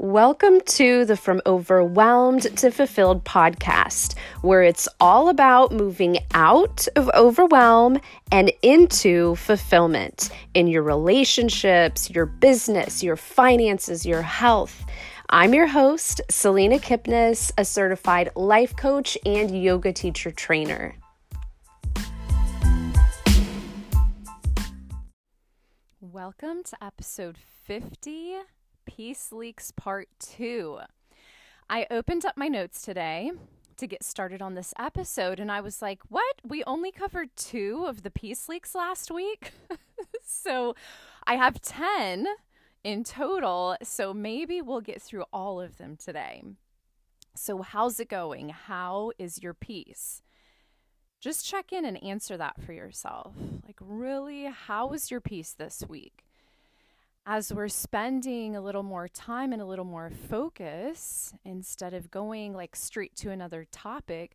Welcome to the From Overwhelmed to Fulfilled podcast, where it's all about moving out of overwhelm and into fulfillment in your relationships, your business, your finances, your health. I'm your host, Selena Kipnis, a certified life coach and yoga teacher trainer. Welcome to episode 50. Peace Leaks Part 2. I opened up my notes today to get started on this episode, and I was like, what? We only covered 2 of the peace leaks last week? So I have 10 in total, so maybe we'll get through all of them today. So how's it going? How is your peace? Just check in and answer that for yourself. Like, really, how was your peace this week? As we're spending a little more time and a little more focus, instead of going like straight to another topic,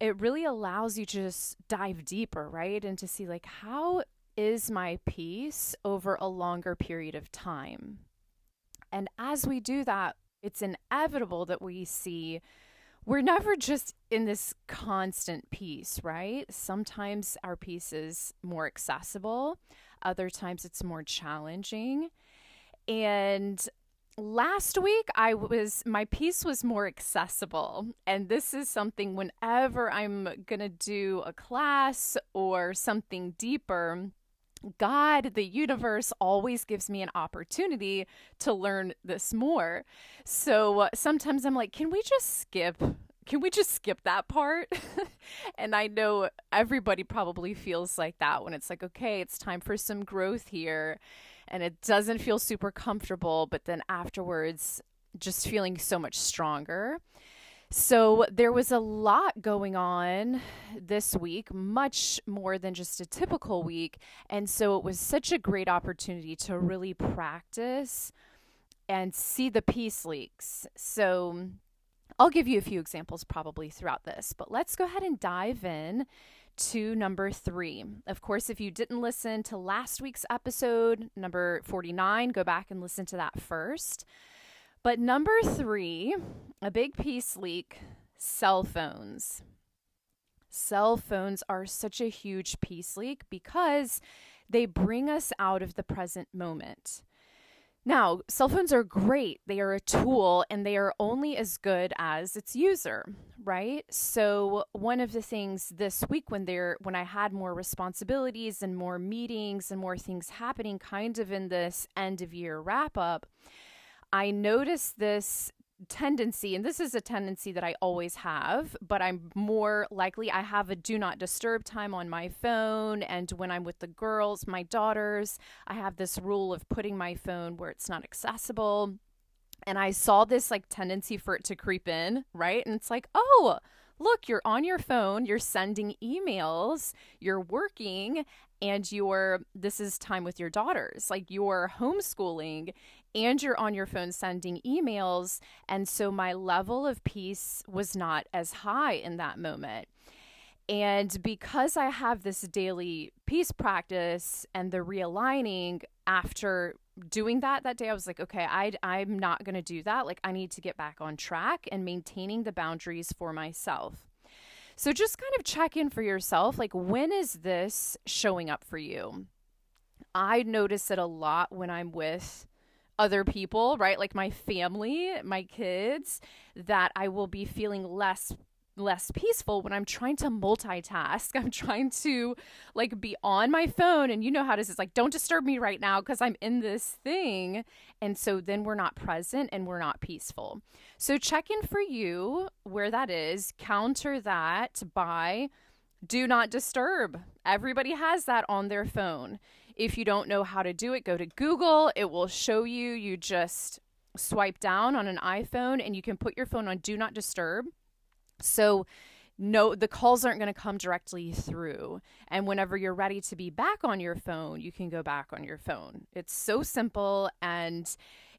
it really allows you to just dive deeper, right? And to see like, how is my peace over a longer period of time? And as we do that, it's inevitable that we see we're never just in this constant peace, right? Sometimes our peace is more accessible. Other times it's more challenging. And last week my piece was more accessible. And this is something whenever I'm going to do a class or something deeper, God, the universe always gives me an opportunity to learn this more. So sometimes I'm like, can we just skip that part? And I know everybody probably feels like that when it's like, okay, it's time for some growth here. And it doesn't feel super comfortable, but then afterwards, just feeling so much stronger. So there was a lot going on this week, much more than just a typical week. And so it was such a great opportunity to really practice and see the peace leaks. So I'll give you a few examples probably throughout this, but let's go ahead and dive in to number 3. Of course, if you didn't listen to last week's episode, number 49, go back and listen to that first. But number 3, a big peace leak, cell phones. Cell phones are such a huge peace leak because they bring us out of the present moment. Now, cell phones are great. They are a tool and they are only as good as its user, right? So one of the things this week when I had more responsibilities and more meetings and more things happening kind of in this end of year wrap up, I noticed this tendency, and this is a tendency that I always have, but I'm more likely, I have a do not disturb time on my phone. And when I'm with the girls, my daughters, I have this rule of putting my phone where it's not accessible. And I saw this like tendency for it to creep in, right? And it's like, oh, look, you're on your phone, you're sending emails, you're working, and this is time with your daughters, like you're homeschooling and you're on your phone sending emails. And so my level of peace was not as high in that moment. And because I have this daily peace practice and the realigning after doing that day, I was like, okay, I'm not going to do that. Like, I need to get back on track and maintaining the boundaries for myself. So just kind of check in for yourself. Like, when is this showing up for you? I notice it a lot when I'm with other people, right? Like my family, my kids, that I will be feeling less peaceful when I'm trying to multitask. I'm trying to like be on my phone, and you know how it is. It's like, don't disturb me right now because I'm in this thing. And so then we're not present and we're not peaceful. So check in for you where that is, counter that by do not disturb. Everybody has that on their phone. If you don't know how to do it, go to Google. It will show you. You just swipe down on an iPhone and you can put your phone on do not disturb. So no, the calls aren't going to come directly through. And whenever you're ready to be back on your phone, you can go back on your phone. It's so simple. And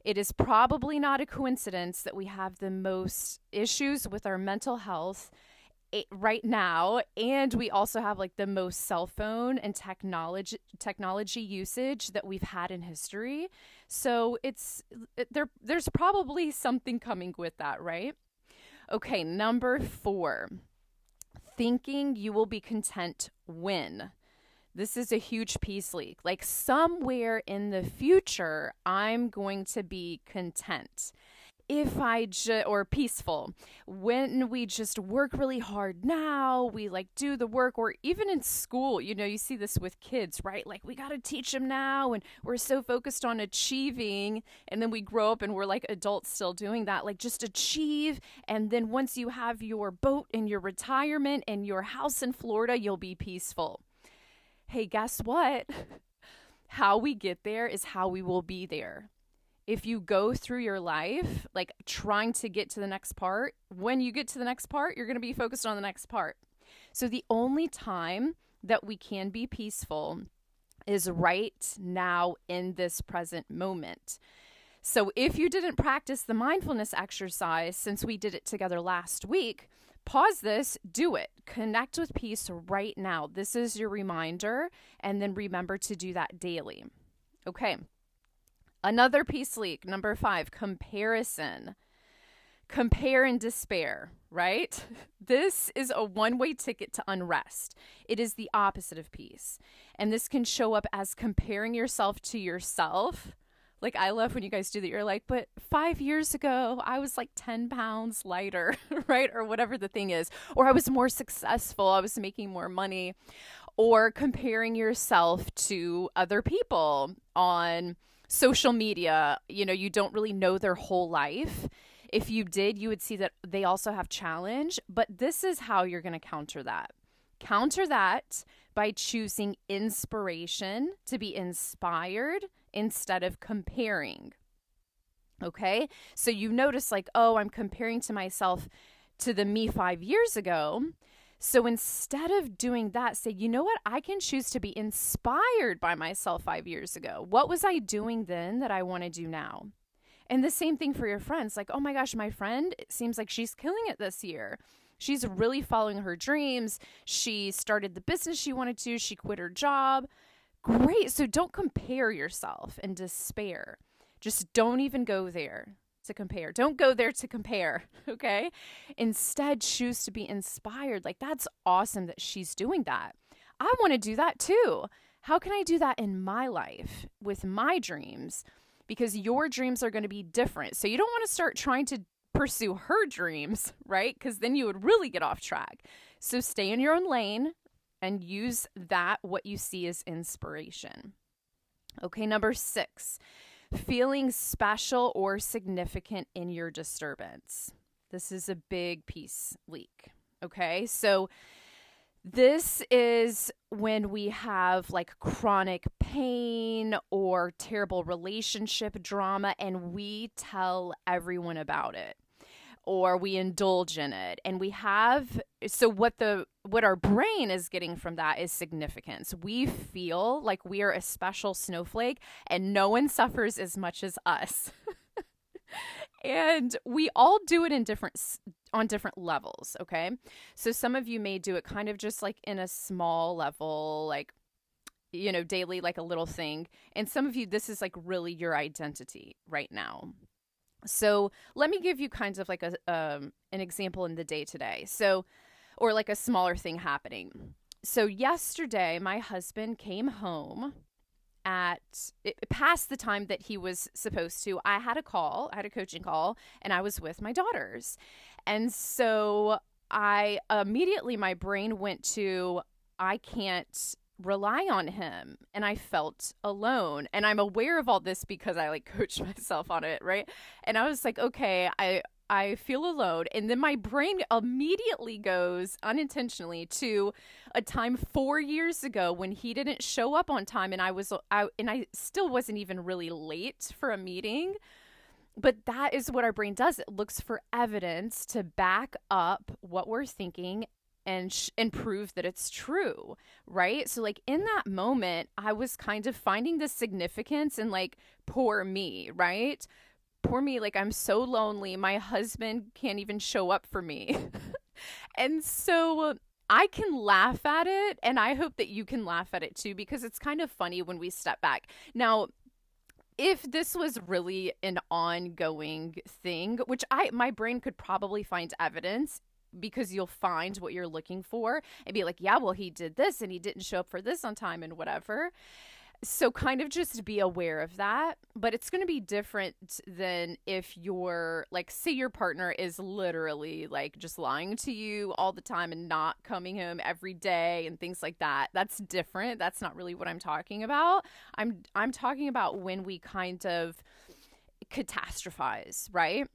it is probably not a coincidence that we have the most issues with our mental health right now, and we also have like the most cell phone and technology usage that we've had in history. So there's probably something coming with that, right? Okay, number 4, thinking you will be content when. This is a huge piece leak. Like, somewhere in the future, I'm going to be content. Or peaceful. When we just work really hard now, we like do the work, or even in school, you know, you see this with kids, right? Like, we got to teach them now, and we're so focused on achieving, and then we grow up and we're like adults still doing that, like just achieve, and then once you have your boat and your retirement and your house in Florida, you'll be peaceful. Hey, guess what? How we get there is how we will be there. If you go through your life, like trying to get to the next part, when you get to the next part, you're going to be focused on the next part. So the only time that we can be peaceful is right now in this present moment. So if you didn't practice the mindfulness exercise since we did it together last week, pause this, do it. Connect with peace right now. This is your reminder, and then remember to do that daily. Okay. Another piece leak, number 5, comparison. Compare and despair, right? This is a one-way ticket to unrest. It is the opposite of peace. And this can show up as comparing yourself to yourself. Like, I love when you guys do that. You're like, but 5 years ago, I was like 10 pounds lighter, right? Or whatever the thing is. Or I was more successful. I was making more money. Or comparing yourself to other people on social media. You know, you don't really know their whole life. If you did, you would see that they also have challenge, but this is how you're going to counter that. Counter that by choosing inspiration, to be inspired instead of comparing. Okay? So you notice like, oh, I'm comparing to myself to the me 5 years ago. So instead of doing that, say, you know what? I can choose to be inspired by myself 5 years ago. What was I doing then that I want to do now? And the same thing for your friends. Like, oh my gosh, my friend, it seems like she's killing it this year. She's really following her dreams. She started the business she wanted to. She quit her job. Great. So don't compare yourself and despair. Just don't even go there to compare. Don't go there to compare, okay? Instead, choose to be inspired. Like, that's awesome that she's doing that. I want to do that too. How can I do that in my life with my dreams? Because your dreams are going to be different. So you don't want to start trying to pursue her dreams, right? Because then you would really get off track. So stay in your own lane and use that, what you see as inspiration. Okay, number 6. Feeling special or significant in your disturbance. This is a big peace leak. Okay, so this is when we have like chronic pain or terrible relationship drama and we tell everyone about it, or we indulge in it, and we have, so what our brain is getting from that is significance. We feel like we are a special snowflake and no one suffers as much as us. And we all do it in on different levels, okay? So some of you may do it kind of just like in a small level, like, you know, daily, like a little thing. And some of you, this is like really your identity right now. So let me give you kind of like an example in the day today. So, or like a smaller thing happening. So yesterday, my husband came home past the time that he was supposed to. I had a coaching call, and I was with my daughters. And so my brain went to, I can't rely on him, and I felt alone. And I'm aware of all this because I like coached myself on it, right? And I was like, okay, I feel alone. And then my brain immediately goes unintentionally to a time 4 years ago when he didn't show up on time, and I still wasn't even really late for a meeting. But that is what our brain does. It looks for evidence to back up what we're thinking and prove that it's true, right? So like in that moment, I was kind of finding the significance in like, poor me, right? Poor me, like I'm so lonely. My husband can't even show up for me. And so I can laugh at it, and I hope that you can laugh at it too, because it's kind of funny when we step back. Now, if this was really an ongoing thing, which my brain could probably find evidence, because you'll find what you're looking for and be like, yeah, well, he did this and he didn't show up for this on time and whatever. So kind of just be aware of that. But it's going to be different than if you're like, say your partner is literally like just lying to you all the time and not coming home every day and things like that. That's different. That's not really what I'm talking about. I'm talking about when we kind of catastrophize, right?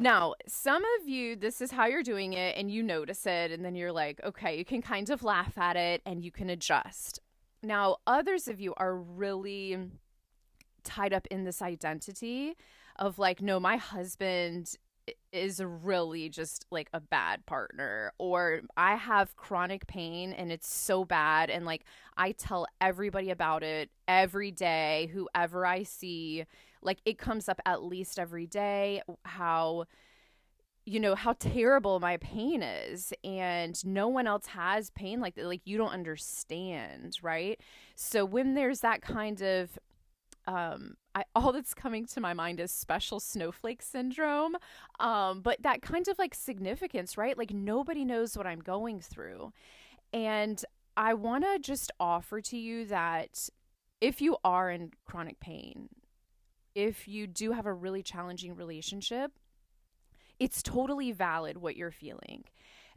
Now, some of you, this is how you're doing it and you notice it, and then you're like, okay, you can kind of laugh at it and you can adjust. Now, others of you are really tied up in this identity of like, no, my husband is really just like a bad partner, or I have chronic pain and it's so bad, and like I tell everybody about it every day, whoever I see, like it comes up at least every day how, you know, how terrible my pain is, and no one else has pain like that, like you don't understand, right? So when there's that kind of all that's coming to my mind is special snowflake syndrome, but that kind of like significance, right? Like nobody knows what I'm going through. And I want to just offer to you that if you are in chronic pain, if you do have a really challenging relationship, it's totally valid what you're feeling.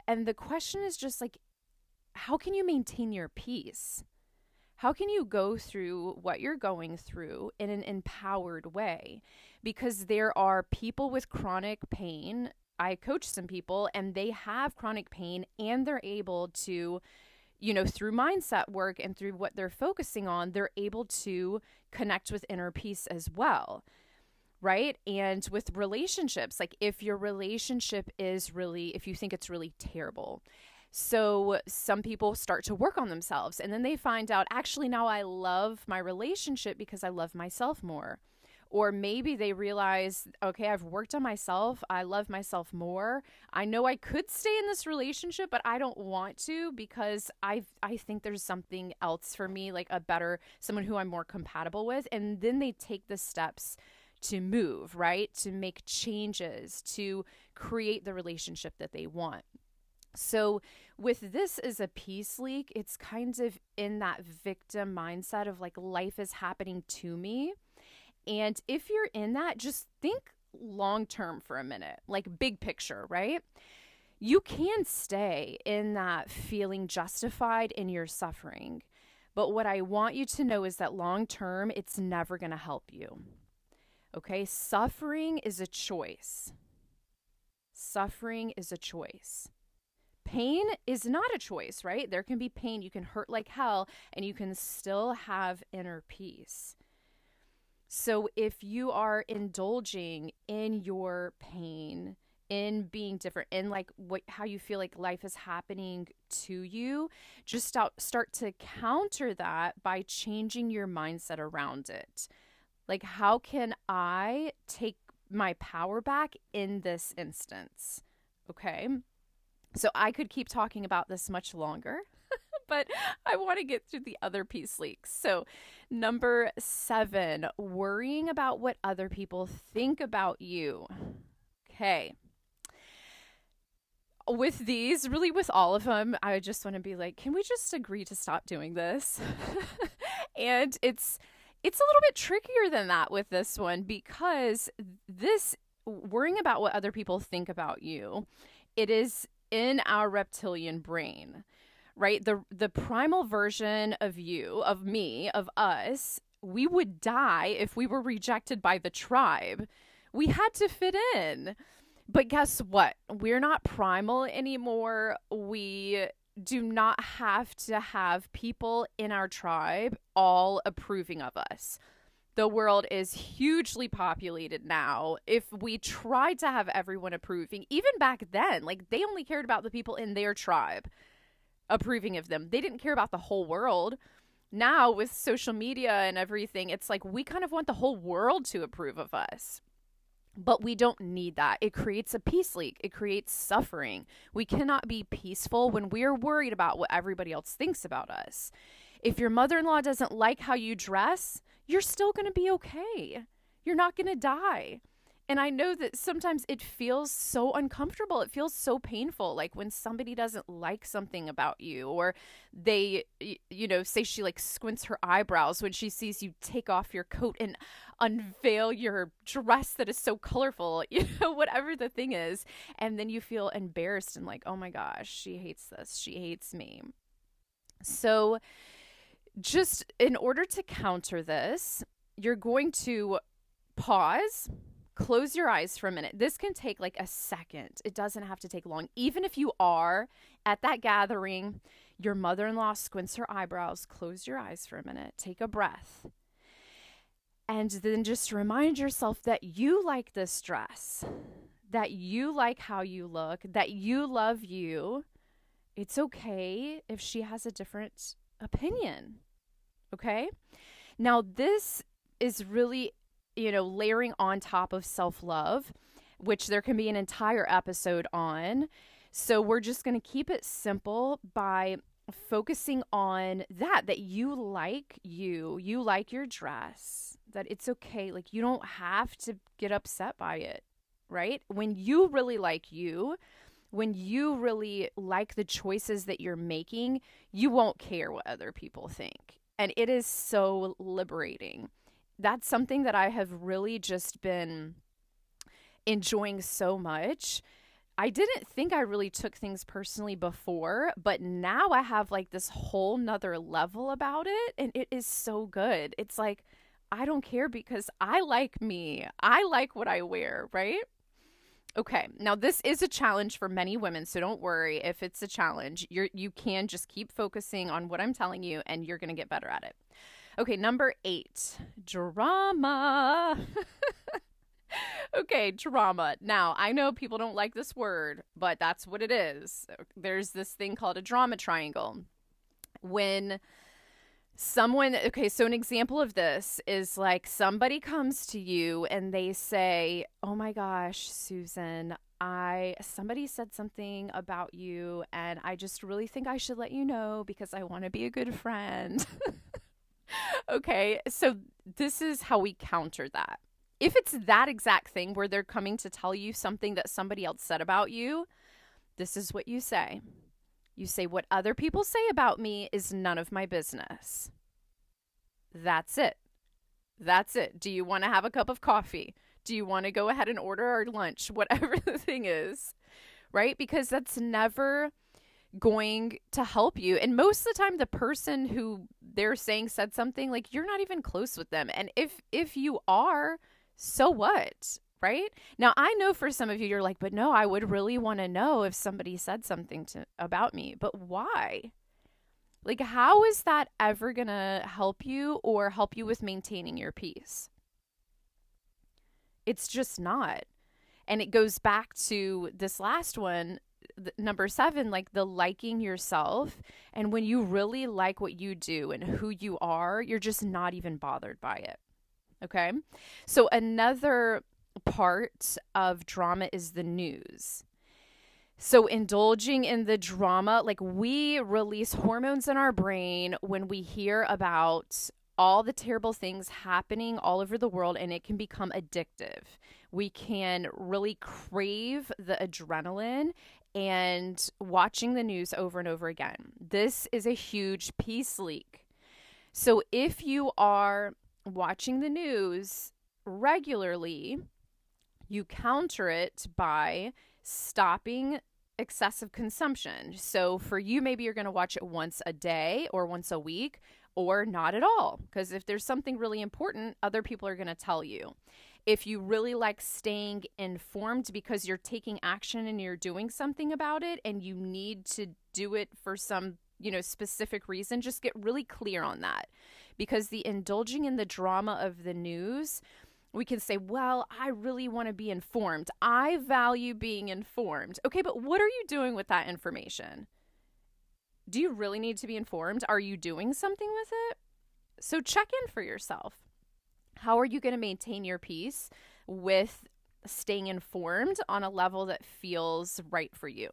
And the question is just like, how can you maintain your peace? How can you go through what you're going through in an empowered way? Because there are people with chronic pain. I coach some people and they have chronic pain, and they're able to, you know, through mindset work and through what they're focusing on, they're able to connect with inner peace as well, right? And with relationships, like if your relationship is really, if you think it's really terrible, so some people start to work on themselves, and then they find out, actually, now I love my relationship because I love myself more. Or maybe they realize, okay, I've worked on myself. I love myself more. I know I could stay in this relationship, but I don't want to because I think there's something else for me, like a better, someone who I'm more compatible with. And then they take the steps to move, right? To make changes, to create the relationship that they want. So with this as a peace leak, it's kind of in that victim mindset of like, life is happening to me. And if you're in that, just think long-term for a minute, like big picture, right? You can stay in that feeling justified in your suffering. But what I want you to know is that long-term, it's never going to help you. Okay? Suffering is a choice. Suffering is a choice. Pain is not a choice, right? There can be pain. You can hurt like hell and you can still have inner peace. So if you are indulging in your pain, in being different, in like how you feel like life is happening to you, just start to counter that by changing your mindset around it. Like, how can I take my power back in this instance? Okay. So I could keep talking about this much longer, but I want to get through the other peace leaks. So number 7, worrying about what other people think about you. Okay. With these, really with all of them, I just want to be like, can we just agree to stop doing this? And it's a little bit trickier than that with this one, because this worrying about what other people think about you, it is in our reptilian brain, right? The primal version of you, of me, of us, we would die if we were rejected by the tribe. We had to fit in. But guess what? We're not primal anymore. We do not have to have people in our tribe all approving of us. The world is hugely populated now. If we tried to have everyone approving, even back then, like they only cared about the people in their tribe approving of them. They didn't care about the whole world. Now with social media and everything, it's like we kind of want the whole world to approve of us. But we don't need that. It creates a peace leak. It creates suffering. We cannot be peaceful when we are worried about what everybody else thinks about us. If your mother-in-law doesn't like how you dress, you're still going to be okay. You're not going to die. And I know that sometimes it feels so uncomfortable. It feels so painful. Like when somebody doesn't like something about you, or they, you know, say she like squints her eyebrows when she sees you take off your coat and unveil your dress that is so colorful, you know, whatever the thing is. And then you feel embarrassed and like, oh my gosh, she hates this. She hates me. So just in order to counter this, you're going to pause. Close your eyes for a minute. This can take like a second. It doesn't have to take long. Even if you are at that gathering, your mother-in-law squints her eyebrows, close your eyes for a minute, take a breath. And then just remind yourself that you like this dress, that you like how you look, that you love you. It's okay if she has a different opinion. Okay? Now, this is really, you know, layering on top of self-love, which there can be an entire episode on. So we're just going to keep it simple by focusing on that you like your dress, that it's okay. Like you don't have to get upset by it, right? When you really like you, when you really like the choices that you're making, you won't care what other people think. And it is so liberating. That's something that I have really just been enjoying so much. I didn't think I really took things personally before, but now I have like this whole nother level about it. And it is so good. It's like, I don't care because I like me. I like what I wear, right? Okay. Now this is a challenge for many women. So don't worry if it's a challenge. You can just keep focusing on what I'm telling you and you're going to get better at it. Okay, number 8, drama. Okay, drama. Now, I know people don't like this word, but that's what it is. There's this thing called a drama triangle. When someone, okay, so an example of this is like somebody comes to you and they say, oh my gosh, Susan, somebody said something about you and I just really think I should let you know because I want to be a good friend. Okay, so this is how we counter that. If it's that exact thing where they're coming to tell you something that somebody else said about you, this is what you say. You say, what other people say about me is none of my business. That's it. That's it. Do you want to have a cup of coffee? Do you want to go ahead and order our lunch? Whatever the thing is, right? Because that's never going to help you. And most of the time, the person who they're saying said something, like you're not even close with them. And if you are, so what, right? Now, I know for some of you, you're like, but no, I would really want to know if somebody said something about me, but why? Like, how is that ever going to help you or help you with maintaining your peace? It's just not. And it goes back to this last one, number 7, like the liking yourself. And when you really like what you do and who you are, you're just not even bothered by it. Okay. So another part of drama is the news. So indulging in the drama, like we release hormones in our brain when we hear about all the terrible things happening all over the world, and it can become addictive. We can really crave the adrenaline and watching the news over and over again. This is a huge peace leak. So if you are watching the news regularly, you counter it by stopping excessive consumption. So for you, maybe you're going to watch it once a day or once a week or not at all. Because if there's something really important, other people are going to tell you. If you really like staying informed because you're taking action and you're doing something about it and you need to do it for some, you know, specific reason, just get really clear on that. Because the indulging in the drama of the news, we can say, well, I really want to be informed. I value being informed. Okay, but what are you doing with that information? Do you really need to be informed? Are you doing something with it? So check in for yourself. How are you going to maintain your peace with staying informed on a level that feels right for you.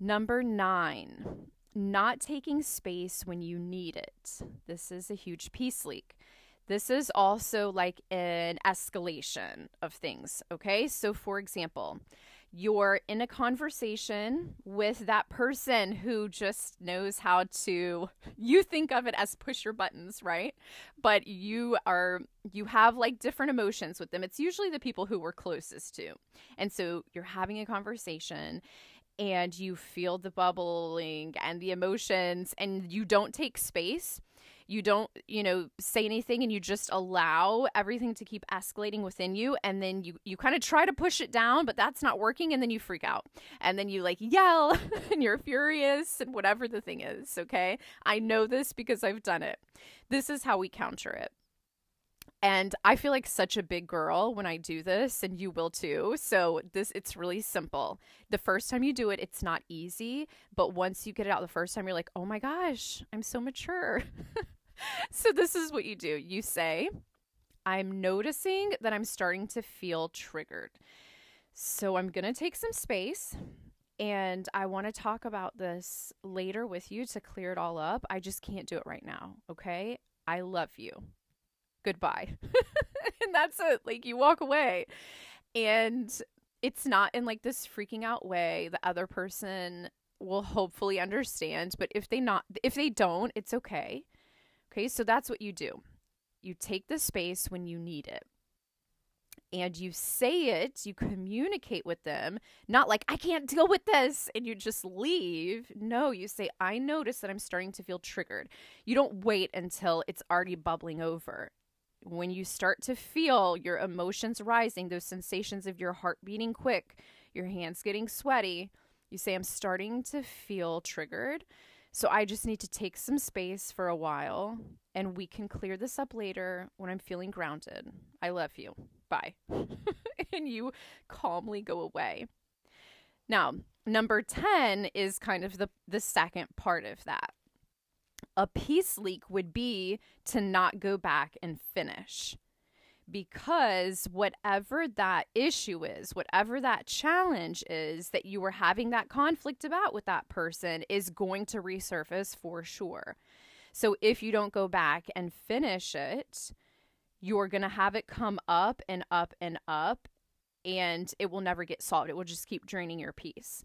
Number 9, not taking space when you need it. This is a huge peace leak. This is also like an escalation of things, okay? So for example, you're in a conversation with that person who just knows how to, you think of it as push your buttons, right? But you have like different emotions with them. It's usually the people who we're closest to. And so you're having a conversation and you feel the bubbling and the emotions and you don't take space. You don't, say anything, and you just allow everything to keep escalating within you. And then you kind of try to push it down, but that's not working. And then you freak out and then you like yell and you're furious and whatever the thing is. Okay. I know this because I've done it. This is how we counter it. And I feel like such a big girl when I do this, and you will too. So it's really simple. The first time you do it, it's not easy. But once you get it out the first time, you're like, oh my gosh, I'm so mature. So this is what you do. You say, I'm noticing that I'm starting to feel triggered. So I'm going to take some space and I want to talk about this later with you to clear it all up. I just can't do it right now. Okay. I love you. Goodbye. And that's it. Like you walk away and it's not in like this freaking out way. The other person will hopefully understand, but if they don't, it's okay. Okay, so that's what you do. You take the space when you need it. And you say it, you communicate with them, not like, I can't deal with this, and you just leave. No, you say, I notice that I'm starting to feel triggered. You don't wait until it's already bubbling over. When you start to feel your emotions rising, those sensations of your heart beating quick, your hands getting sweaty, you say, I'm starting to feel triggered. So I just need to take some space for a while and we can clear this up later when I'm feeling grounded. I love you. Bye. And you calmly go away. Now, number 10 is kind of the second part of that. A peace leak would be to not go back and finish, because whatever that issue is, whatever that challenge is that you were having that conflict about with that person is going to resurface for sure. So if you don't go back and finish it, you're going to have it come up and up and up, and it will never get solved. It will just keep draining your peace.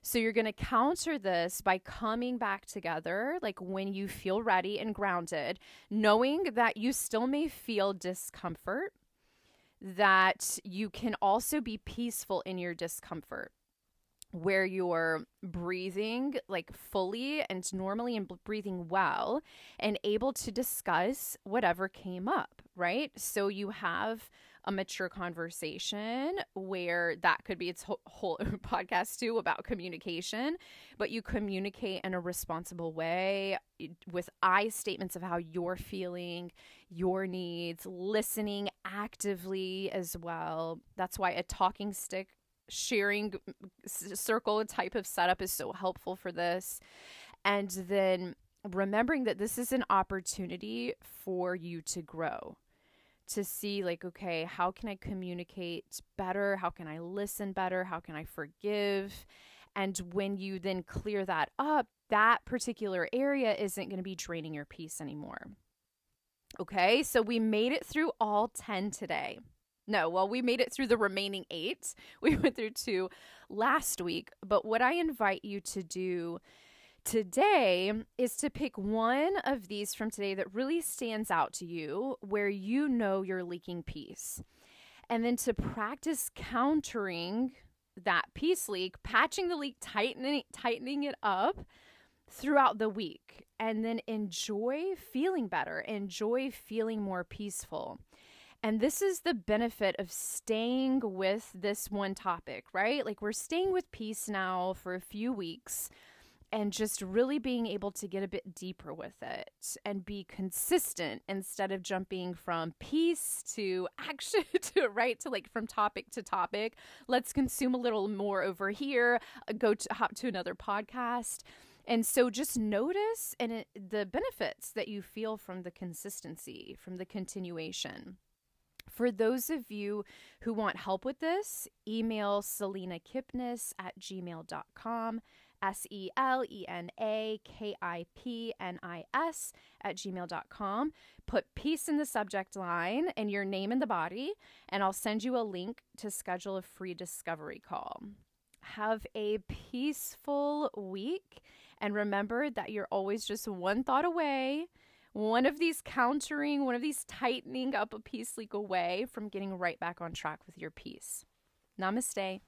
So you're going to counter this by coming back together, like when you feel ready and grounded, knowing that you still may feel discomfort, that you can also be peaceful in your discomfort, where you're breathing like fully and normally and breathing well and able to discuss whatever came up, right? So you have a mature conversation where that could be its whole podcast too about communication, but you communicate in a responsible way with I statements of how you're feeling, your needs, listening actively as well. That's why a talking stick sharing circle type of setup is so helpful for this. And then remembering that this is an opportunity for you to grow, to see like, okay, how can I communicate better? How can I listen better? How can I forgive? And when you then clear that up, that particular area isn't going to be draining your peace anymore. Okay, so we made it through all 10 today. No, well, we made it through the remaining 8. We went through 2 last week. But what I invite you to do today is to pick one of these from today that really stands out to you, where you know you're leaking peace. And then to practice countering that peace leak, patching the leak, tightening it up throughout the week. And then enjoy feeling better, enjoy feeling more peaceful. And this is the benefit of staying with this one topic, right? Like we're staying with peace now for a few weeks and just really being able to get a bit deeper with it and be consistent instead of jumping from peace to action to right to like from topic to topic. Let's consume a little more over here, hop to another podcast. And so just notice the benefits that you feel from the consistency, from the continuation. For those of you who want help with this, email selenakipnis@gmail.com, selenakipnis@gmail.com. Put peace in the subject line and your name in the body, and I'll send you a link to schedule a free discovery call. Have a peaceful week, and remember that you're always just one thought away, one of these tightening up a peace leak away from getting right back on track with your peace. Namaste.